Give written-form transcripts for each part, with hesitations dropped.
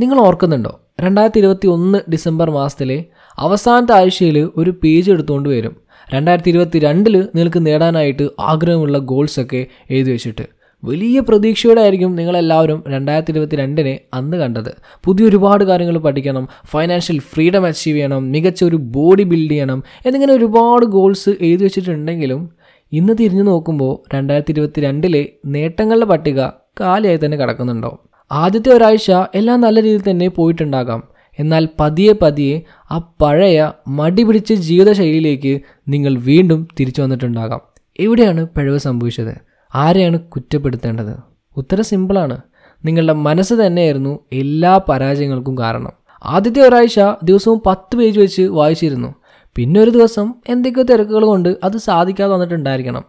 നിങ്ങൾ ഓർക്കുന്നുണ്ടോ 2021 ഡിസംബർ മാസത്തിലെ അവസാനത്തെ ആഴ്ചയിൽ ഒരു പേജ് എടുത്തുകൊണ്ട് വരും 2022 നിങ്ങൾക്ക് നേടാനായിട്ട് ആഗ്രഹമുള്ള ഗോൾസൊക്കെ എഴുതി വെച്ചിട്ട്. വലിയ പ്രതീക്ഷയോടെ ആയിരിക്കും നിങ്ങളെല്ലാവരും 2022 അന്ന് കണ്ടത്. പുതിയ ഒരുപാട് കാര്യങ്ങൾ പഠിക്കണം, ഫൈനാൻഷ്യൽ ഫ്രീഡം അച്ചീവ് ചെയ്യണം, മികച്ച ഒരു ബോഡി ബിൽഡ് ചെയ്യണം എന്നിങ്ങനെ ഒരുപാട് ഗോൾസ് എഴുതി വെച്ചിട്ടുണ്ടെങ്കിലും ഇന്ന് തിരിഞ്ഞു നോക്കുമ്പോൾ 2022 നേട്ടങ്ങളുടെ പട്ടിക കാലിയായി തന്നെ കിടക്കുന്നുണ്ടോ? ആദ്യത്തെ ഒരാഴ്ച എല്ലാം നല്ല രീതിയിൽ തന്നെ പോയിട്ടുണ്ടാകാം, എന്നാൽ പതിയെ പതിയെ ആ പഴയ മടി പിടിച്ച ജീവിതശൈലിയിലേക്ക് നിങ്ങൾ വീണ്ടും തിരിച്ചു വന്നിട്ടുണ്ടാകാം. എവിടെയാണ് പിഴവ് സംഭവിച്ചത്? ആരെയാണ് കുറ്റപ്പെടുത്തേണ്ടത്? ഉത്തരം സിമ്പിളാണ്, നിങ്ങളുടെ മനസ്സ് തന്നെയായിരുന്നു എല്ലാ പരാജയങ്ങൾക്കും കാരണം. ആദ്യത്തെ ഒരാഴ്ച ദിവസവും 10 പേജ് വെച്ച് വായിച്ചിരുന്നു, പിന്നെ ഒരു ദിവസം എന്തൊക്കെയോ തിരക്കുകൾ കൊണ്ട് അത് സാധിക്കാതെ വന്നിട്ടുണ്ടായിരിക്കണം.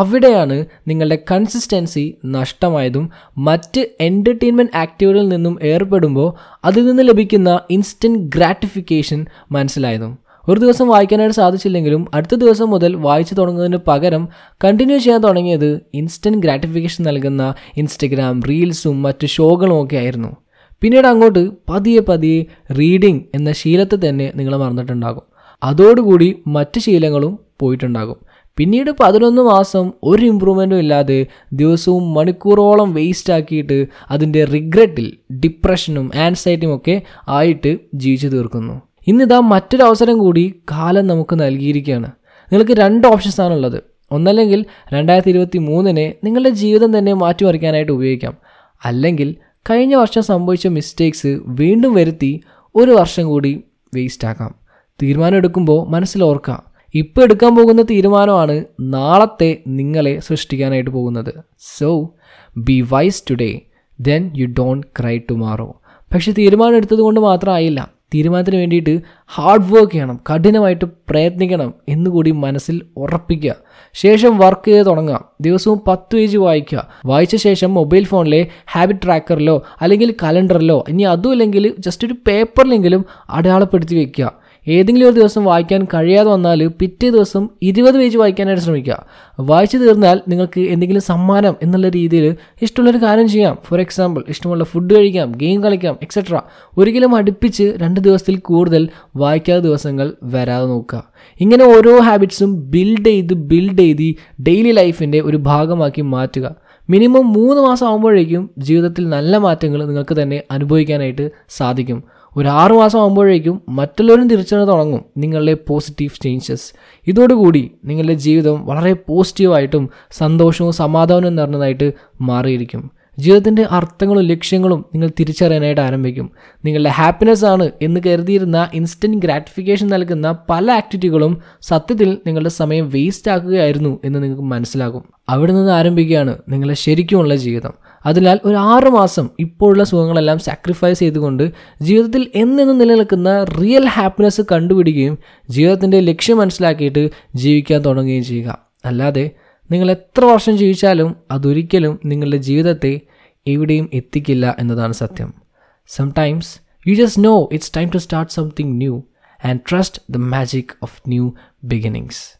അവിടെയാണ് നിങ്ങളുടെ കൺസിസ്റ്റൻസി നഷ്ടമായതും മറ്റ് എൻ്റർടൈൻമെൻറ്റ് ആക്ടിവിറ്റിയിൽ നിന്നും ഏർപ്പെടുമ്പോൾ അതിൽ നിന്ന് ലഭിക്കുന്ന ഇൻസ്റ്റൻറ്റ് ഗ്രാറ്റിഫിക്കേഷൻ മനസ്സിലായതും. ഒരു ദിവസം വായിക്കാനായിട്ട് സാധിച്ചില്ലെങ്കിലും അടുത്ത ദിവസം മുതൽ വായിച്ചു തുടങ്ങുന്നതിന് പകരം കണ്ടിന്യൂ ചെയ്യാൻ തുടങ്ങിയത് ഇൻസ്റ്റൻറ്റ് ഗ്രാറ്റിഫിക്കേഷൻ നൽകുന്ന ഇൻസ്റ്റഗ്രാം റീൽസും മറ്റ് ഷോകളും ഒക്കെ ആയിരുന്നു. പിന്നീട് അങ്ങോട്ട് പതിയെ പതിയെ റീഡിംഗ് എന്ന ശീലത്തെ തന്നെ നിങ്ങൾ മറന്നിട്ടുണ്ടാകും. അതോടുകൂടി മറ്റ് ശീലങ്ങളും പോയിട്ടുണ്ടാകും. പിന്നീട് 11 മാസം ഒരു ഇമ്പ്രൂവ്മെൻറ്റും ഇല്ലാതെ ദിവസവും മണിക്കൂറോളം വേസ്റ്റ് ആക്കിയിട്ട് അതിൻ്റെ റിഗ്രറ്റിൽ ഡിപ്രഷനും ആൻസൈറ്റിയും ഒക്കെ ആയിട്ട് ജീവിച്ചു തീർക്കുന്നു. ഇന്നിതാ മറ്റൊരു അവസരം കൂടി കാലം നമുക്ക് നൽകിയിരിക്കുകയാണ്. നിങ്ങൾക്ക് 2 ഓപ്ഷൻസാണുള്ളത്. ഒന്നല്ലെങ്കിൽ 2023 നിങ്ങളുടെ ജീവിതം തന്നെ മാറ്റിമറിക്കാനായിട്ട് ഉപയോഗിക്കാം, അല്ലെങ്കിൽ കഴിഞ്ഞ വർഷം സംഭവിച്ച മിസ്റ്റേക്സ് വീണ്ടും വരുത്തി 1 വർഷം കൂടി വേസ്റ്റാക്കാം. തീരുമാനം എടുക്കുമ്പോൾ മനസ്സിലോർക്കാം, ഇപ്പോൾ എടുക്കാൻ പോകുന്ന തീരുമാനമാണ് നാളത്തെ നിങ്ങളെ സൃഷ്ടിക്കാനായിട്ട് പോകുന്നത്. So be wise today, then you don't cry tomorrow. പക്ഷേ തീരുമാനം എടുത്തത് കൊണ്ട് മാത്രമായില്ല, തീരുമാനത്തിന് വേണ്ടിയിട്ട് ഹാർഡ് വർക്ക് ചെയ്യണം, കഠിനമായിട്ട് പ്രയത്നിക്കണം എന്നുകൂടി മനസ്സിൽ ഉറപ്പിക്കുക. ശേഷം വർക്ക് ചെയ്ത് തുടങ്ങാം. ദിവസവും 10 പേജ് വായിക്കുക. വായിച്ച ശേഷം മൊബൈൽ ഫോണിലെ ഹാബിറ്റ് ട്രാക്കറിലോ അല്ലെങ്കിൽ കലണ്ടറിലോ, ഇനി അതും ഇല്ലെങ്കിൽ ജസ്റ്റ് ഒരു പേപ്പറിലെങ്കിലും അടയാളപ്പെടുത്തി വയ്ക്കുക. ഏതെങ്കിലും ഒരു ദിവസം വായിക്കാൻ കഴിയാതെ വന്നാൽ പിറ്റേ ദിവസം 20 പേജ് വായിക്കാനായിട്ട് ശ്രമിക്കുക. വായിച്ചു തീർന്നാൽ നിങ്ങൾക്ക് എന്തെങ്കിലും സമ്മാനം എന്നുള്ള രീതിയിൽ ഇഷ്ടമുള്ളൊരു കാര്യം ചെയ്യാം. ഫോർ എക്സാമ്പിൾ, ഇഷ്ടമുള്ള ഫുഡ് കഴിക്കാം, ഗെയിം കളിക്കാം, എക്സെട്ര. ഒരിക്കലും അടുപ്പിച്ച് 2 ദിവസത്തിൽ കൂടുതൽ വായിക്കാത്ത ദിവസങ്ങൾ വരാതെ നോക്കുക. ഇങ്ങനെ ഓരോ ഹാബിറ്റ്സും ബിൽഡ് ചെയ്ത് ഡെയിലി ലൈഫിൻ്റെ ഒരു ഭാഗമാക്കി മാറ്റുക. മിനിമം 3 മാസം ആകുമ്പോഴേക്കും ജീവിതത്തിൽ നല്ല മാറ്റങ്ങൾ നിങ്ങൾക്ക് തന്നെ അനുഭവിക്കാനായിട്ട് സാധിക്കും. ഒരു 6 മാസം ആകുമ്പോഴേക്കും മറ്റുള്ളവരും തിരിച്ചറിഞ്ഞ് തുടങ്ങും നിങ്ങളുടെ പോസിറ്റീവ് ചേഞ്ചസ്. ഇതോടുകൂടി നിങ്ങളുടെ ജീവിതം വളരെ പോസിറ്റീവായിട്ടും സന്തോഷവും സമാധാനവും നിറഞ്ഞതായിട്ട് മാറിയിരിക്കും. ജീവിതത്തിൻ്റെ അർത്ഥങ്ങളും ലക്ഷ്യങ്ങളും നിങ്ങൾ തിരിച്ചറിയാനായിട്ട് ആരംഭിക്കും. നിങ്ങളുടെ ഹാപ്പിനെസ് ആണ് എന്ന് കരുതിയിരുന്ന ഇൻസ്റ്റൻറ്റ് ഗ്രാറ്റിഫിക്കേഷൻ നൽകുന്ന പല ആക്ടിവിറ്റികളും സത്യത്തിൽ നിങ്ങളുടെ സമയം വേസ്റ്റ് ആക്കുകയായിരുന്നു എന്ന് നിങ്ങൾക്ക് മനസ്സിലാകും. അവിടെ നിന്ന് ആരംഭിക്കുകയാണ് നിങ്ങളുടെ ശരിക്കുമുള്ള ജീവിതം. അതിനാൽ ഒരു 6 മാസം ഇപ്പോഴുള്ള സുഖങ്ങളെല്ലാം സാക്രിഫൈസ് ചെയ്തുകൊണ്ട് ജീവിതത്തിൽ എന്നെന്നും നിലനിൽക്കുന്ന റിയൽ ഹാപ്പിനെസ് കണ്ടുപിടിക്കുകയും ജീവിതത്തിൻ്റെ ലക്ഷ്യം മനസ്സിലാക്കിയിട്ട് ജീവിക്കാൻ തുടങ്ങുകയും ചെയ്യുക. അല്ലാതെ നിങ്ങൾ എത്ര വർഷം ജീവിച്ചാലും അതൊരിക്കലും നിങ്ങളുടെ ജീവിതത്തെ എവിടെയും എത്തിക്കില്ല എന്നതാണ് സത്യം. Sometimes Sometimes you just know it's time to start something new and trust the magic of new beginnings.